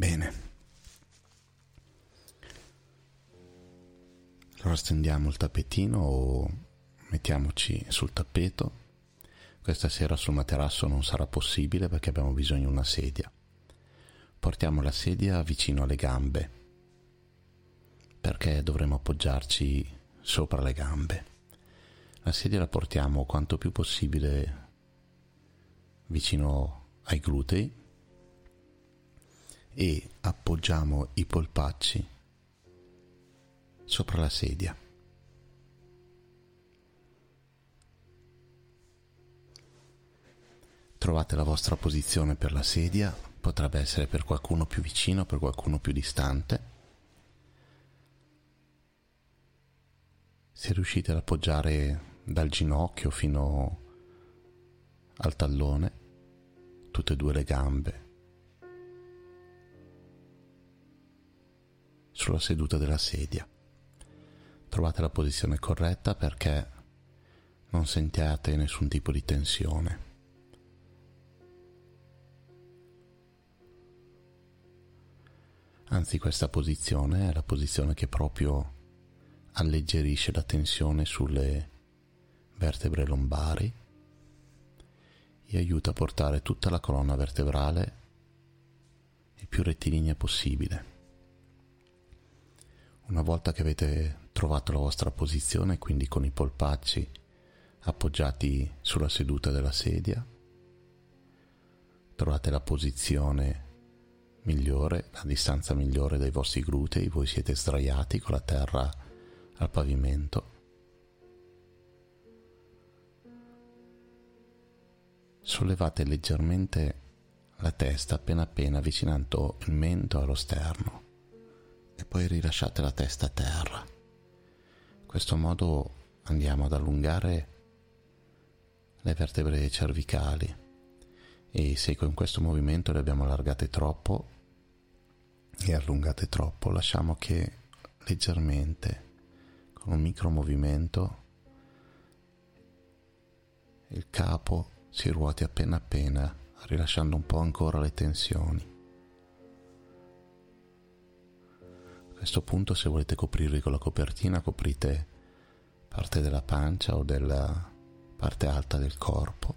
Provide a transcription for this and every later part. Bene. Allora stendiamo il tappetino o mettiamoci sul tappeto. Questa sera sul materasso non sarà possibile perché abbiamo bisogno di una sedia. Portiamo la sedia vicino alle gambe perché dovremo appoggiarci sopra le gambe. La sedia la portiamo quanto più possibile vicino ai glutei e appoggiamo i polpacci sopra la sedia. Trovate la vostra posizione per la sedia, potrebbe essere per qualcuno più vicino, per qualcuno più distante. Se riuscite ad appoggiare dal ginocchio fino al tallone tutte e due le gambe sulla seduta della sedia, trovate la posizione corretta perché non sentiate nessun tipo di tensione. Anzi, questa posizione è la posizione che proprio alleggerisce la tensione sulle vertebre lombari e aiuta a portare tutta la colonna vertebrale il più rettilinea possibile. Una volta che avete trovato la vostra posizione, quindi con i polpacci appoggiati sulla seduta della sedia, trovate la posizione migliore, la distanza migliore dai vostri glutei. Voi siete sdraiati con la terra al pavimento. Sollevate leggermente la testa appena appena avvicinando il mento allo sterno. E poi rilasciate la testa a terra. In questo modo andiamo ad allungare le vertebre cervicali e se con questo movimento le abbiamo allargate troppo e allungate troppo, lasciamo che leggermente, con un micro movimento, il capo si ruoti appena appena, rilasciando un po' ancora le tensioni. A questo punto, se volete coprirvi con la copertina, coprite parte della pancia o della parte alta del corpo.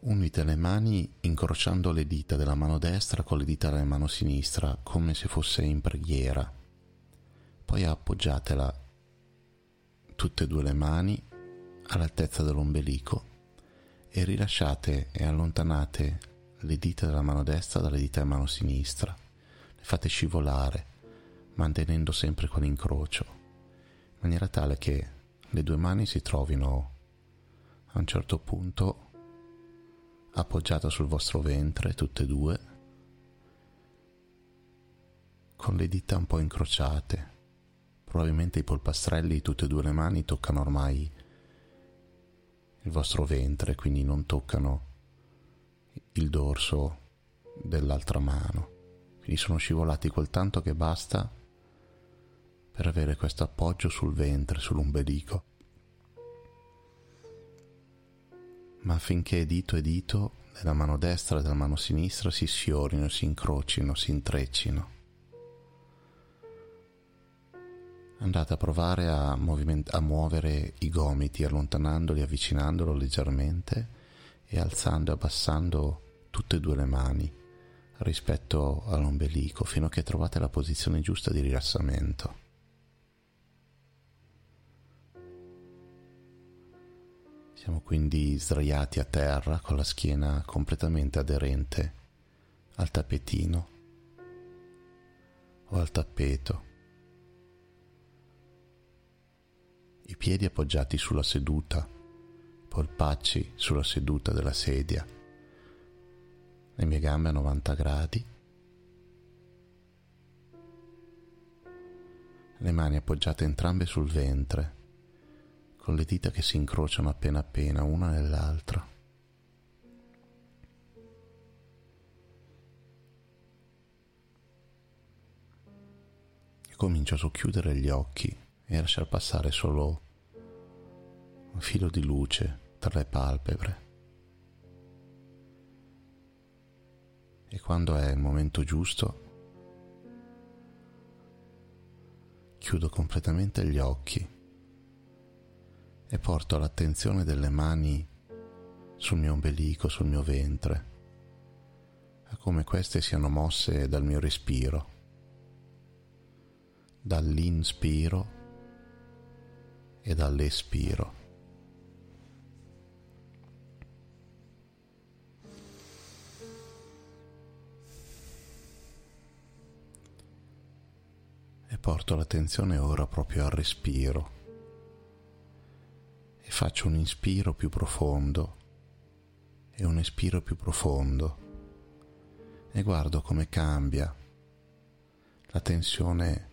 Unite le mani incrociando le dita della mano destra con le dita della mano sinistra, come se fosse in preghiera. Poi appoggiatela tutte e due le mani all'altezza dell'ombelico e rilasciate e allontanate le dita della mano destra dalle dita della mano sinistra. Le fate scivolare, mantenendo sempre quell'incrocio, in maniera tale che le due mani si trovino a un certo punto appoggiate sul vostro ventre, tutte e due, con le dita un po' incrociate. Probabilmente i polpastrelli di tutte e due le mani toccano ormai il vostro ventre, quindi non toccano il dorso dell'altra mano, quindi sono scivolati quel tanto che basta per avere questo appoggio sul ventre, sull'ombelico, ma affinché dito e dito della mano destra e della mano sinistra si sfiorino, si incrocino, si intreccino. Andate a provare a muovere i gomiti, allontanandoli, avvicinandolo leggermente e alzando e abbassando tutte e due le mani rispetto all'ombelico fino a che trovate la posizione giusta di rilassamento. Siamo quindi sdraiati a terra con la schiena completamente aderente al tappetino o al tappeto. I piedi appoggiati sulla seduta, polpacci sulla seduta della sedia, le mie gambe a 90 gradi, le mani appoggiate entrambe sul ventre, con le dita che si incrociano appena appena, una nell'altra. E comincio a socchiudere gli occhi e lasciar passare solo un filo di luce tra le palpebre. e quando è il momento giusto chiudo completamente gli occhi e porto l'attenzione delle mani sul mio ombelico, sul mio ventre, a come queste siano mosse dal mio respiro, dall'inspiro e dall'espiro. E porto l'attenzione ora proprio al respiro e faccio un inspiro più profondo e un espiro più profondo e guardo come cambia la tensione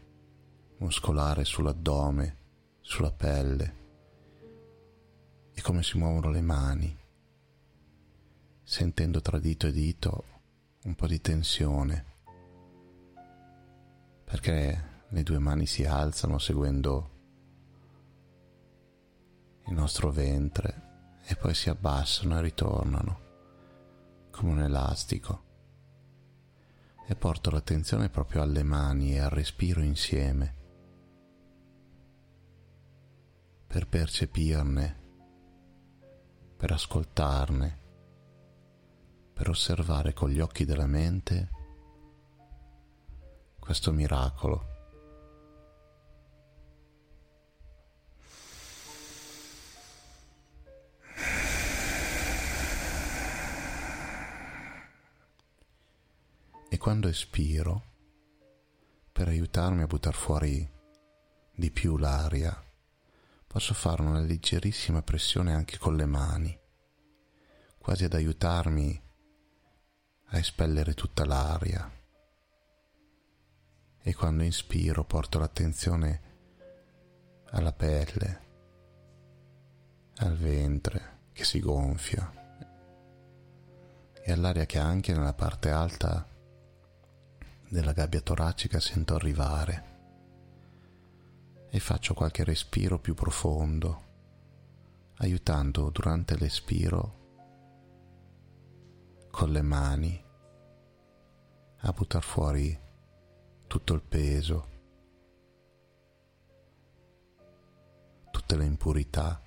muscolare sull'addome, sulla pelle, e come si muovono le mani, sentendo tra dito e dito un po' di tensione, perché le due mani si alzano seguendo il nostro ventre e poi si abbassano e ritornano come un elastico. E porto l'attenzione proprio alle mani e al respiro insieme per percepirne, per ascoltarne, per osservare con gli occhi della mente questo miracolo. E quando espiro, per aiutarmi a buttare fuori di più l'aria, posso fare una leggerissima pressione anche con le mani, quasi ad aiutarmi a espellere tutta l'aria. E quando inspiro porto l'attenzione alla pelle, al ventre che si gonfia e all'aria che anche nella parte alta della gabbia toracica sento arrivare, e faccio qualche respiro più profondo, aiutando durante l'espiro con le mani a buttar fuori tutto il peso, tutte le impurità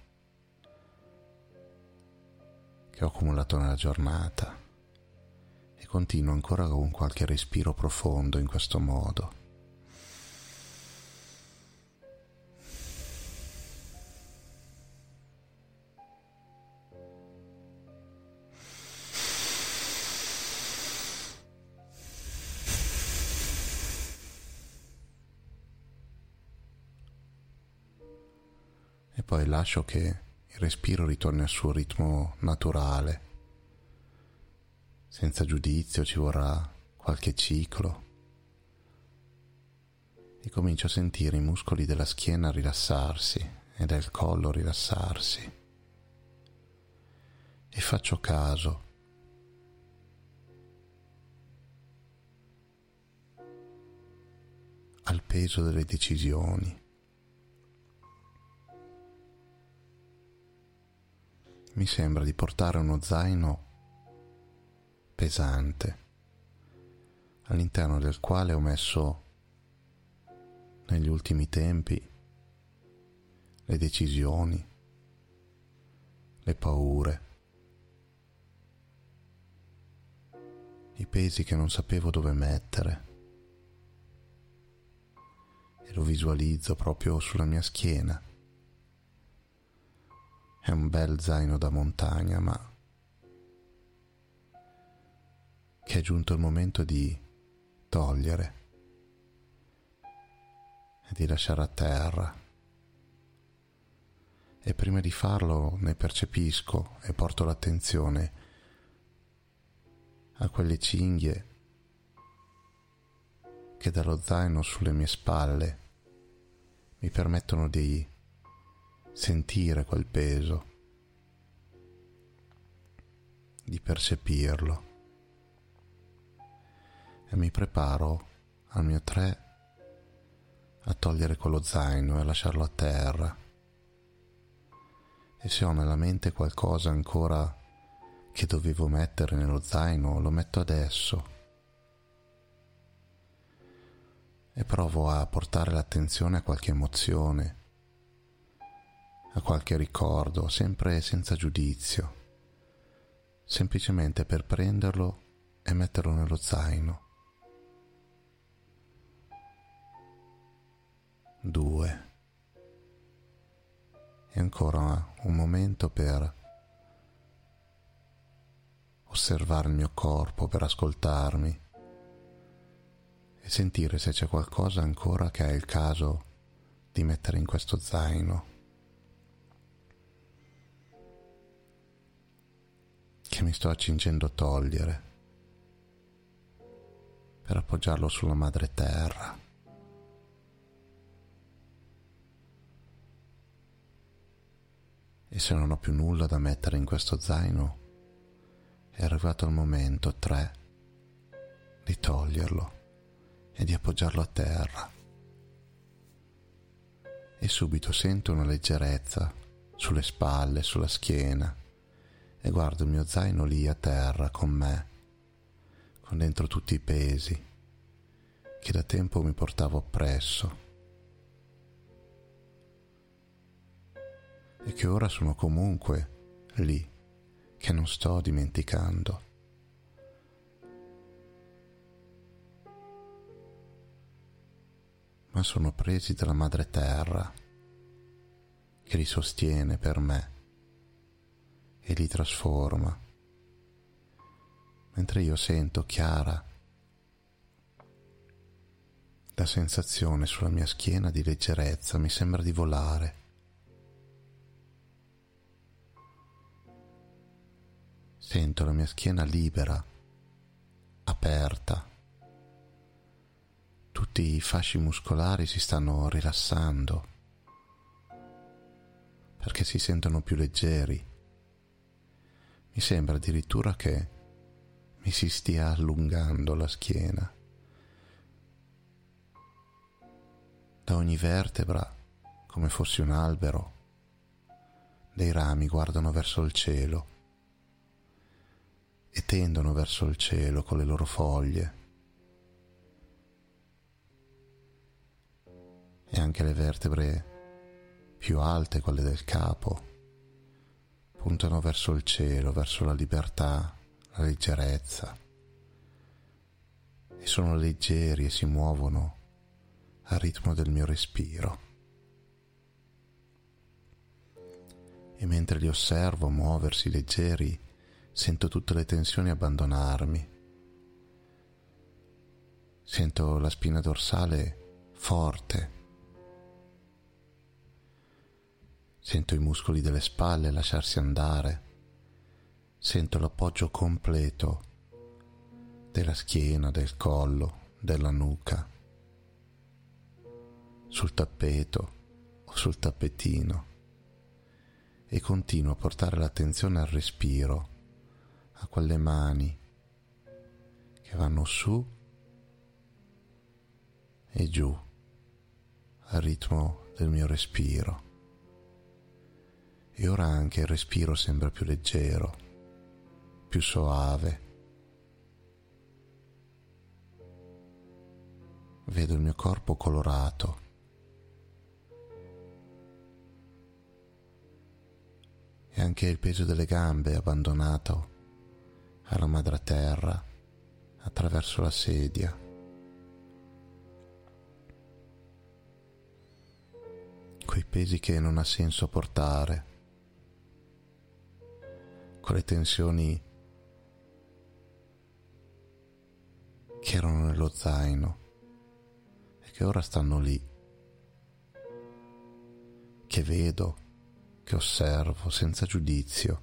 che ho accumulato nella giornata. E continuo ancora con qualche respiro profondo in questo modo. E poi lascio che il respiro ritorni al suo ritmo naturale. Senza giudizio, ci vorrà qualche ciclo, e comincio a sentire i muscoli della schiena rilassarsi e del collo rilassarsi, e faccio caso al peso delle decisioni. Mi sembra di portare uno zaino pesante, all'interno del quale ho messo negli ultimi tempi le decisioni, le paure, i pesi che non sapevo dove mettere, e lo visualizzo proprio sulla mia schiena. È un bel zaino da montagna, ma che è giunto il momento di togliere e di lasciare a terra. E prima di farlo ne percepisco e porto l'attenzione a quelle cinghie che dallo zaino sulle mie spalle mi permettono di sentire quel peso, di percepirlo. E mi preparo al mio 3 a togliere quello zaino e a lasciarlo a terra. E se ho nella mente qualcosa ancora che dovevo mettere nello zaino, lo metto adesso, e provo a portare l'attenzione a qualche emozione, a qualche ricordo, sempre senza giudizio, semplicemente per prenderlo e metterlo nello zaino. 2. E ancora un momento per osservare il mio corpo, per ascoltarmi e sentire se c'è qualcosa ancora che è il caso di mettere in questo zaino, che mi sto accingendo a togliere per appoggiarlo sulla madre terra. 3. Se non ho più nulla da mettere in questo zaino, è arrivato il momento 3 di toglierlo e di appoggiarlo a terra, e subito sento una leggerezza sulle spalle, sulla schiena, e guardo il mio zaino lì a terra con me, con dentro tutti i pesi che da tempo mi portavo appresso e che ora sono comunque lì, che non sto dimenticando. Ma sono presi dalla madre terra, che li sostiene per me e li trasforma, mentre io sento chiara la sensazione sulla mia schiena di leggerezza, mi sembra di volare. Sento la mia schiena libera, aperta. Tutti i fasci muscolari si stanno rilassando perché si sentono più leggeri. Mi sembra addirittura che mi si stia allungando la schiena. Da ogni vertebra, come fossi un albero, dei rami guardano verso il cielo e tendono verso il cielo con le loro foglie, e anche le vertebre più alte, quelle del capo, puntano verso il cielo, verso la libertà, la leggerezza, e sono leggeri e si muovono al ritmo del mio respiro, e mentre li osservo muoversi leggeri sento tutte le tensioni abbandonarmi, sento la spina dorsale forte, sento i muscoli delle spalle lasciarsi andare, sento l'appoggio completo della schiena, del collo, della nuca, sul tappeto o sul tappetino, e continuo a portare l'attenzione al respiro, a quelle mani che vanno su e giù al ritmo del mio respiro, e ora anche il respiro sembra più leggero, più soave. Vedo il mio corpo colorato, e anche il peso delle gambe abbandonato alla madre terra attraverso la sedia. Quei pesi che non ha senso portare, quelle tensioni che erano nello zaino e che ora stanno lì, che vedo, che osservo senza giudizio,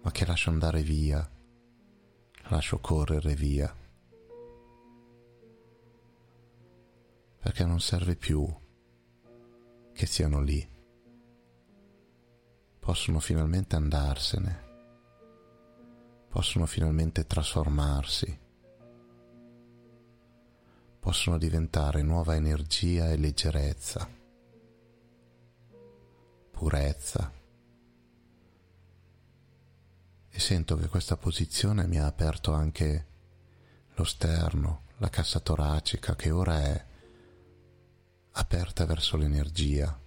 ma che lascio andare via, lascio correre via, perché non serve più che siano lì. Possono finalmente andarsene, possono finalmente trasformarsi, possono diventare nuova energia e leggerezza, purezza. E sento che questa posizione mi ha aperto anche lo sterno, la cassa toracica, che ora è aperta verso l'energia.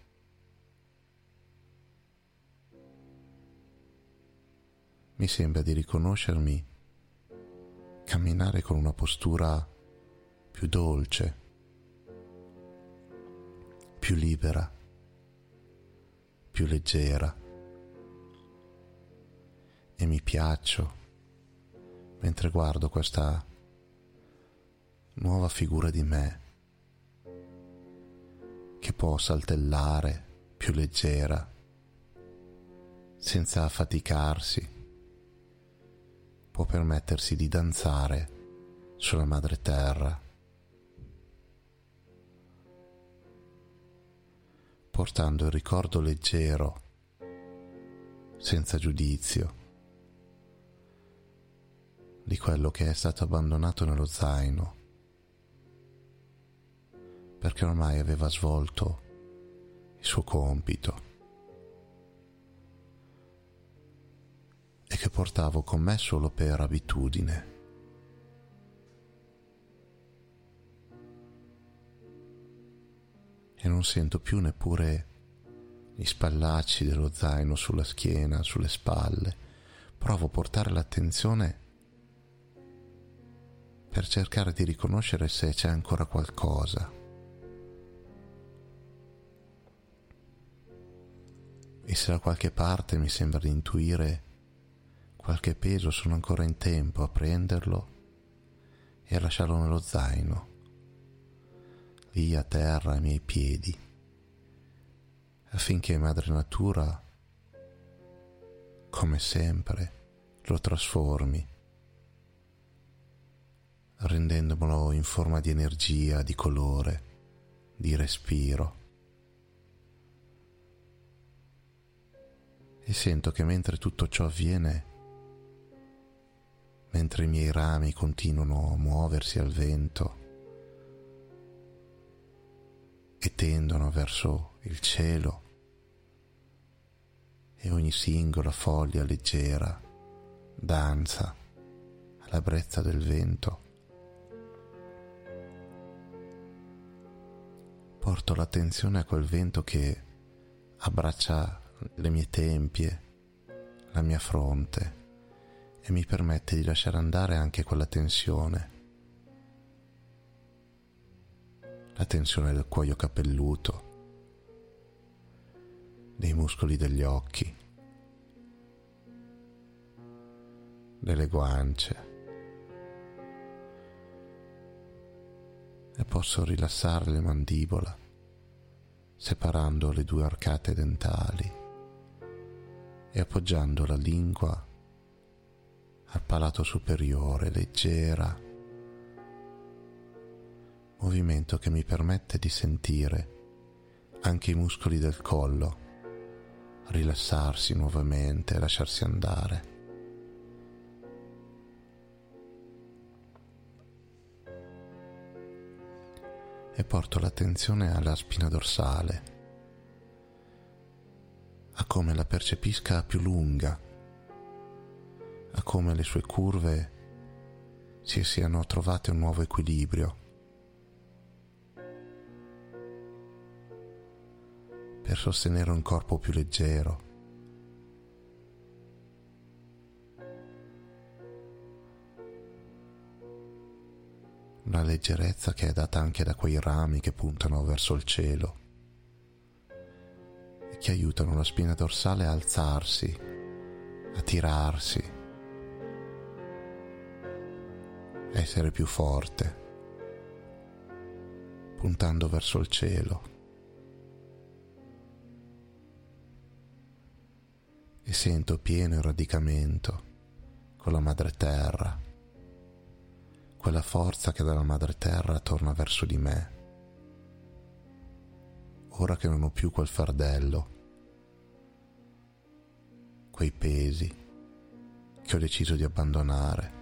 Mi sembra di riconoscermi camminare con una postura più dolce, più libera, più leggera, e mi piaccio mentre guardo questa nuova figura di me che può saltellare, più leggera, senza affaticarsi, può permettersi di danzare sulla madre terra, portando il ricordo leggero, senza giudizio, di quello che è stato abbandonato nello zaino, perché ormai aveva svolto il suo compito e che portavo con me solo per abitudine. E non sento più neppure gli spallacci dello zaino sulla schiena, sulle spalle. Provo a portare l'attenzione per cercare di riconoscere se c'è ancora qualcosa. E se da qualche parte mi sembra di intuire qualche peso, sono ancora in tempo a prenderlo e a lasciarlo nello zaino, lì a terra ai miei piedi, affinché madre natura, come sempre, lo trasformi, rendendomelo in forma di energia, di colore, di respiro. E sento che mentre tutto ciò avviene, mentre i miei rami continuano a muoversi al vento e tendono verso il cielo, e ogni singola foglia leggera danza alla brezza del vento, porto l'attenzione a quel vento che abbraccia le mie tempie, la mia fronte, e mi permette di lasciare andare anche quella tensione, la tensione del cuoio capelluto, dei muscoli degli occhi, delle guance, e posso rilassare le mandibole, separando le due arcate dentali e appoggiando la lingua al palato superiore, leggera, movimento che mi permette di sentire anche i muscoli del collo rilassarsi nuovamente e lasciarsi andare. E porto l'attenzione alla spina dorsale, a come la percepisca più lunga, a come le sue curve si siano trovate un nuovo equilibrio, per sostenere un corpo più leggero, una leggerezza che è data anche da quei rami che puntano verso il cielo e che aiutano la spina dorsale a alzarsi, a tirarsi, a essere più forte, puntando verso il cielo. E sento pieno il radicamento con la madre terra, quella forza che dalla madre terra torna verso di me, ora che non ho più quel fardello, quei pesi che ho deciso di abbandonare,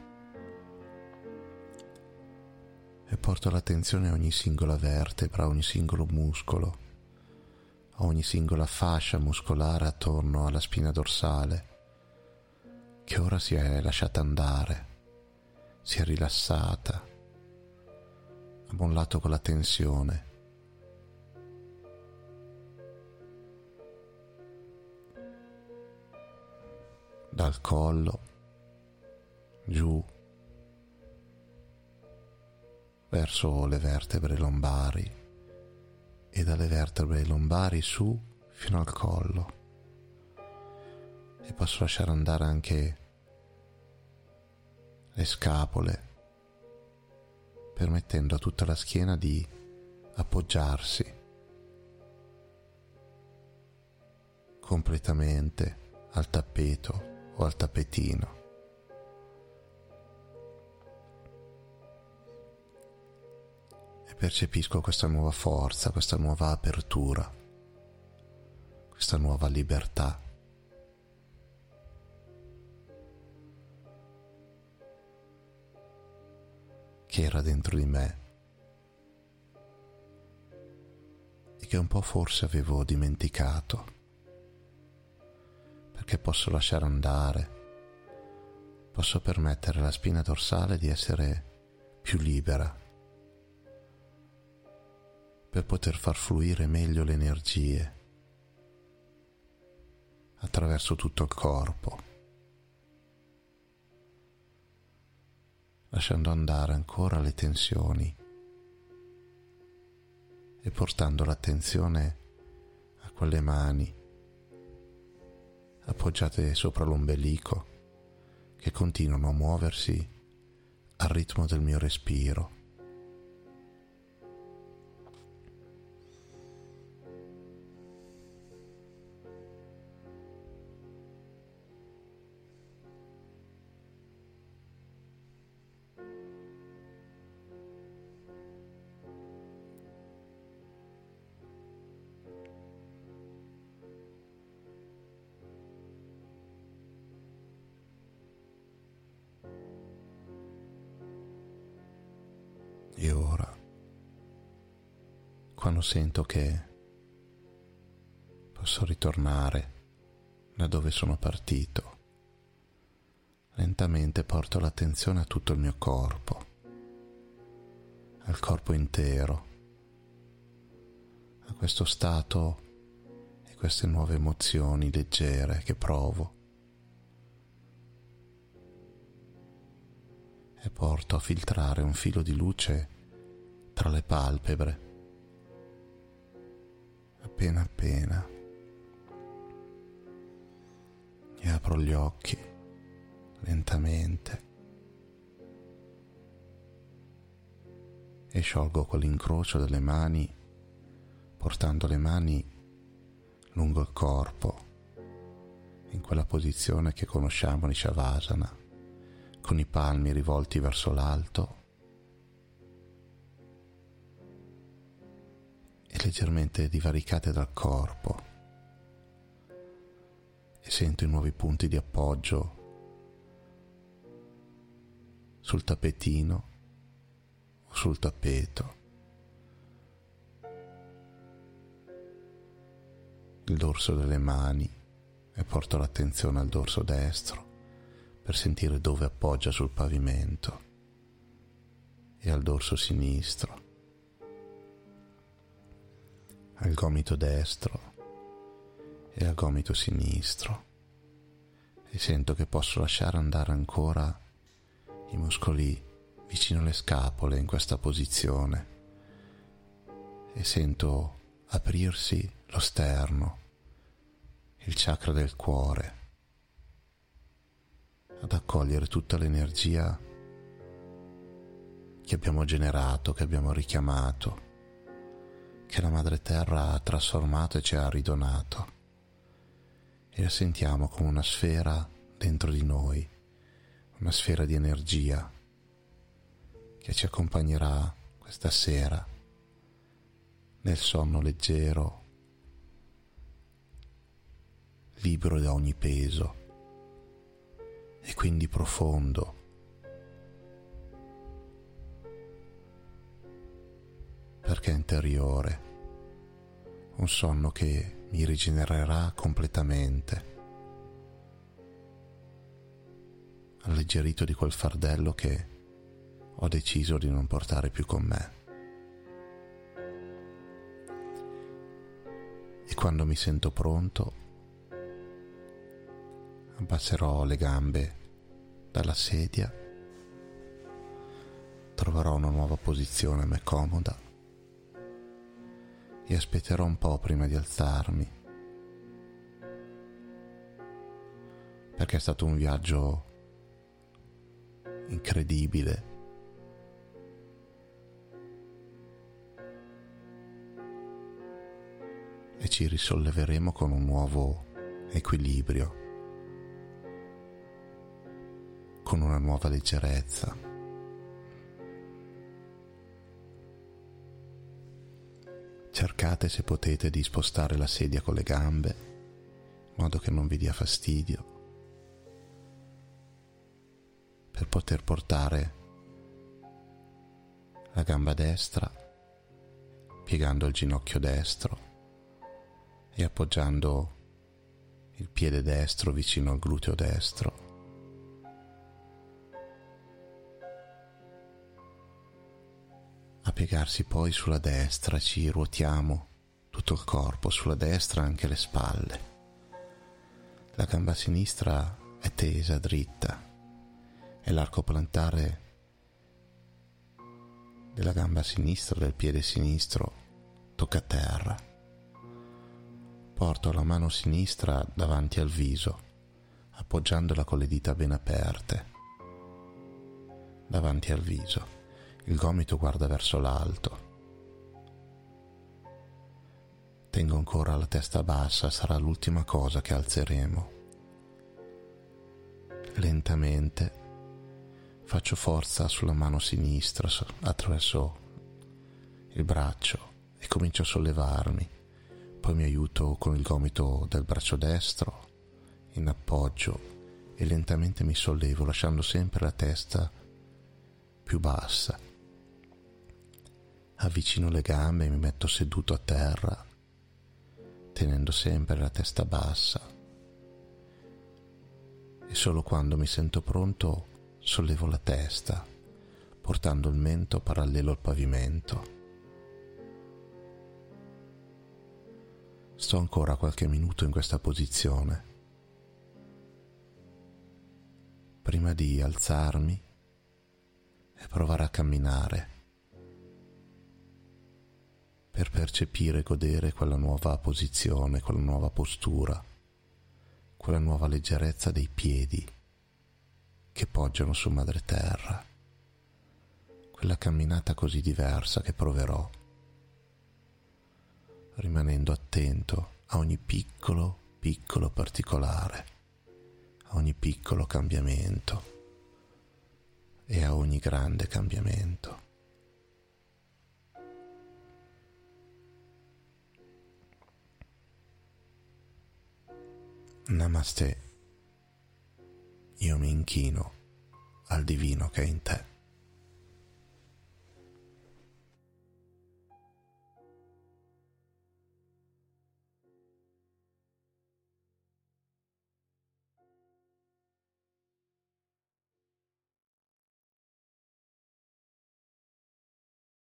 e porto l'attenzione a ogni singola vertebra, a ogni singolo muscolo, a ogni singola fascia muscolare attorno alla spina dorsale, che ora si è lasciata andare, si è rilassata, ha mollato con la tensione, dal collo giù verso le vertebre lombari e dalle vertebre lombari su fino al collo, e posso lasciare andare anche le scapole, permettendo a tutta la schiena di appoggiarsi completamente al tappeto o al tappetino. E percepisco questa nuova forza, questa nuova apertura, questa nuova libertà. Che era dentro di me e che un po' forse avevo dimenticato, perché posso lasciare andare, posso permettere alla spina dorsale di essere più libera per poter far fluire meglio le energie attraverso tutto il corpo, lasciando andare ancora le tensioni e portando l'attenzione a quelle mani appoggiate sopra l'ombelico che continuano a muoversi al ritmo del mio respiro. E ora, quando sento che posso ritornare da dove sono partito, lentamente porto l'attenzione a tutto il mio corpo, al corpo intero, a questo stato e queste nuove emozioni leggere che provo, e porto a filtrare un filo di luce tra le palpebre, appena appena, e apro gli occhi lentamente e sciolgo quell'incrocio delle mani, portando le mani lungo il corpo in quella posizione che conosciamo di Shavasana, con i palmi rivolti verso l'alto e leggermente divaricate dal corpo, e sento i nuovi punti di appoggio sul tappetino o sul tappeto, il dorso delle mani, e porto l'attenzione al dorso destro per sentire dove appoggia sul pavimento, e al dorso sinistro, al gomito destro e al gomito sinistro, e sento che posso lasciare andare ancora i muscoli vicino alle scapole in questa posizione, e sento aprirsi lo sterno, il chakra del cuore, ad accogliere tutta l'energia che abbiamo generato, che abbiamo richiamato, che la Madre Terra ha trasformato e ci ha ridonato, e la sentiamo come una sfera dentro di noi, una sfera di energia che ci accompagnerà questa sera nel sonno leggero, libero da ogni peso e quindi profondo. Perché è interiore, un sonno che mi rigenererà completamente, alleggerito di quel fardello che ho deciso di non portare più con me. E quando mi sento pronto, Abbasserò le gambe dalla sedia, troverò una nuova posizione a me comoda e aspetterò un po' prima di alzarmi, perché è stato un viaggio incredibile. E ci risolleveremo con un nuovo equilibrio, con una nuova leggerezza. Cercate, se potete, di spostare la sedia con le gambe, in modo che non vi dia fastidio, per poter portare la gamba destra, piegando il ginocchio destro e appoggiando il piede destro vicino al gluteo destro. A piegarsi poi sulla destra ci ruotiamo tutto il corpo, sulla destra anche le spalle. La gamba sinistra è tesa, dritta, e l'arco plantare della gamba sinistra, del piede sinistro, tocca terra. Porto la mano sinistra davanti al viso, appoggiandola con le dita ben aperte. Davanti al viso, il gomito guarda verso l'alto. Tengo ancora la testa bassa, sarà l'ultima cosa che alzeremo. Lentamente faccio forza sulla mano sinistra attraverso il braccio e comincio a sollevarmi. Poi mi aiuto con il gomito del braccio destro, in appoggio, e lentamente mi sollevo, lasciando sempre la testa più bassa. Avvicino le gambe e mi metto seduto a terra, tenendo sempre la testa bassa. E solo quando mi sento pronto sollevo la testa, portando il mento parallelo al pavimento. Sto ancora qualche minuto in questa posizione, prima di alzarmi e provare a camminare, per percepire e godere quella nuova posizione, quella nuova postura, quella nuova leggerezza dei piedi che poggiano su madre terra, quella camminata così diversa che proverò, rimanendo attento a ogni piccolo particolare, a ogni piccolo cambiamento e a ogni grande cambiamento. Namaste. Io mi inchino al divino che è in te.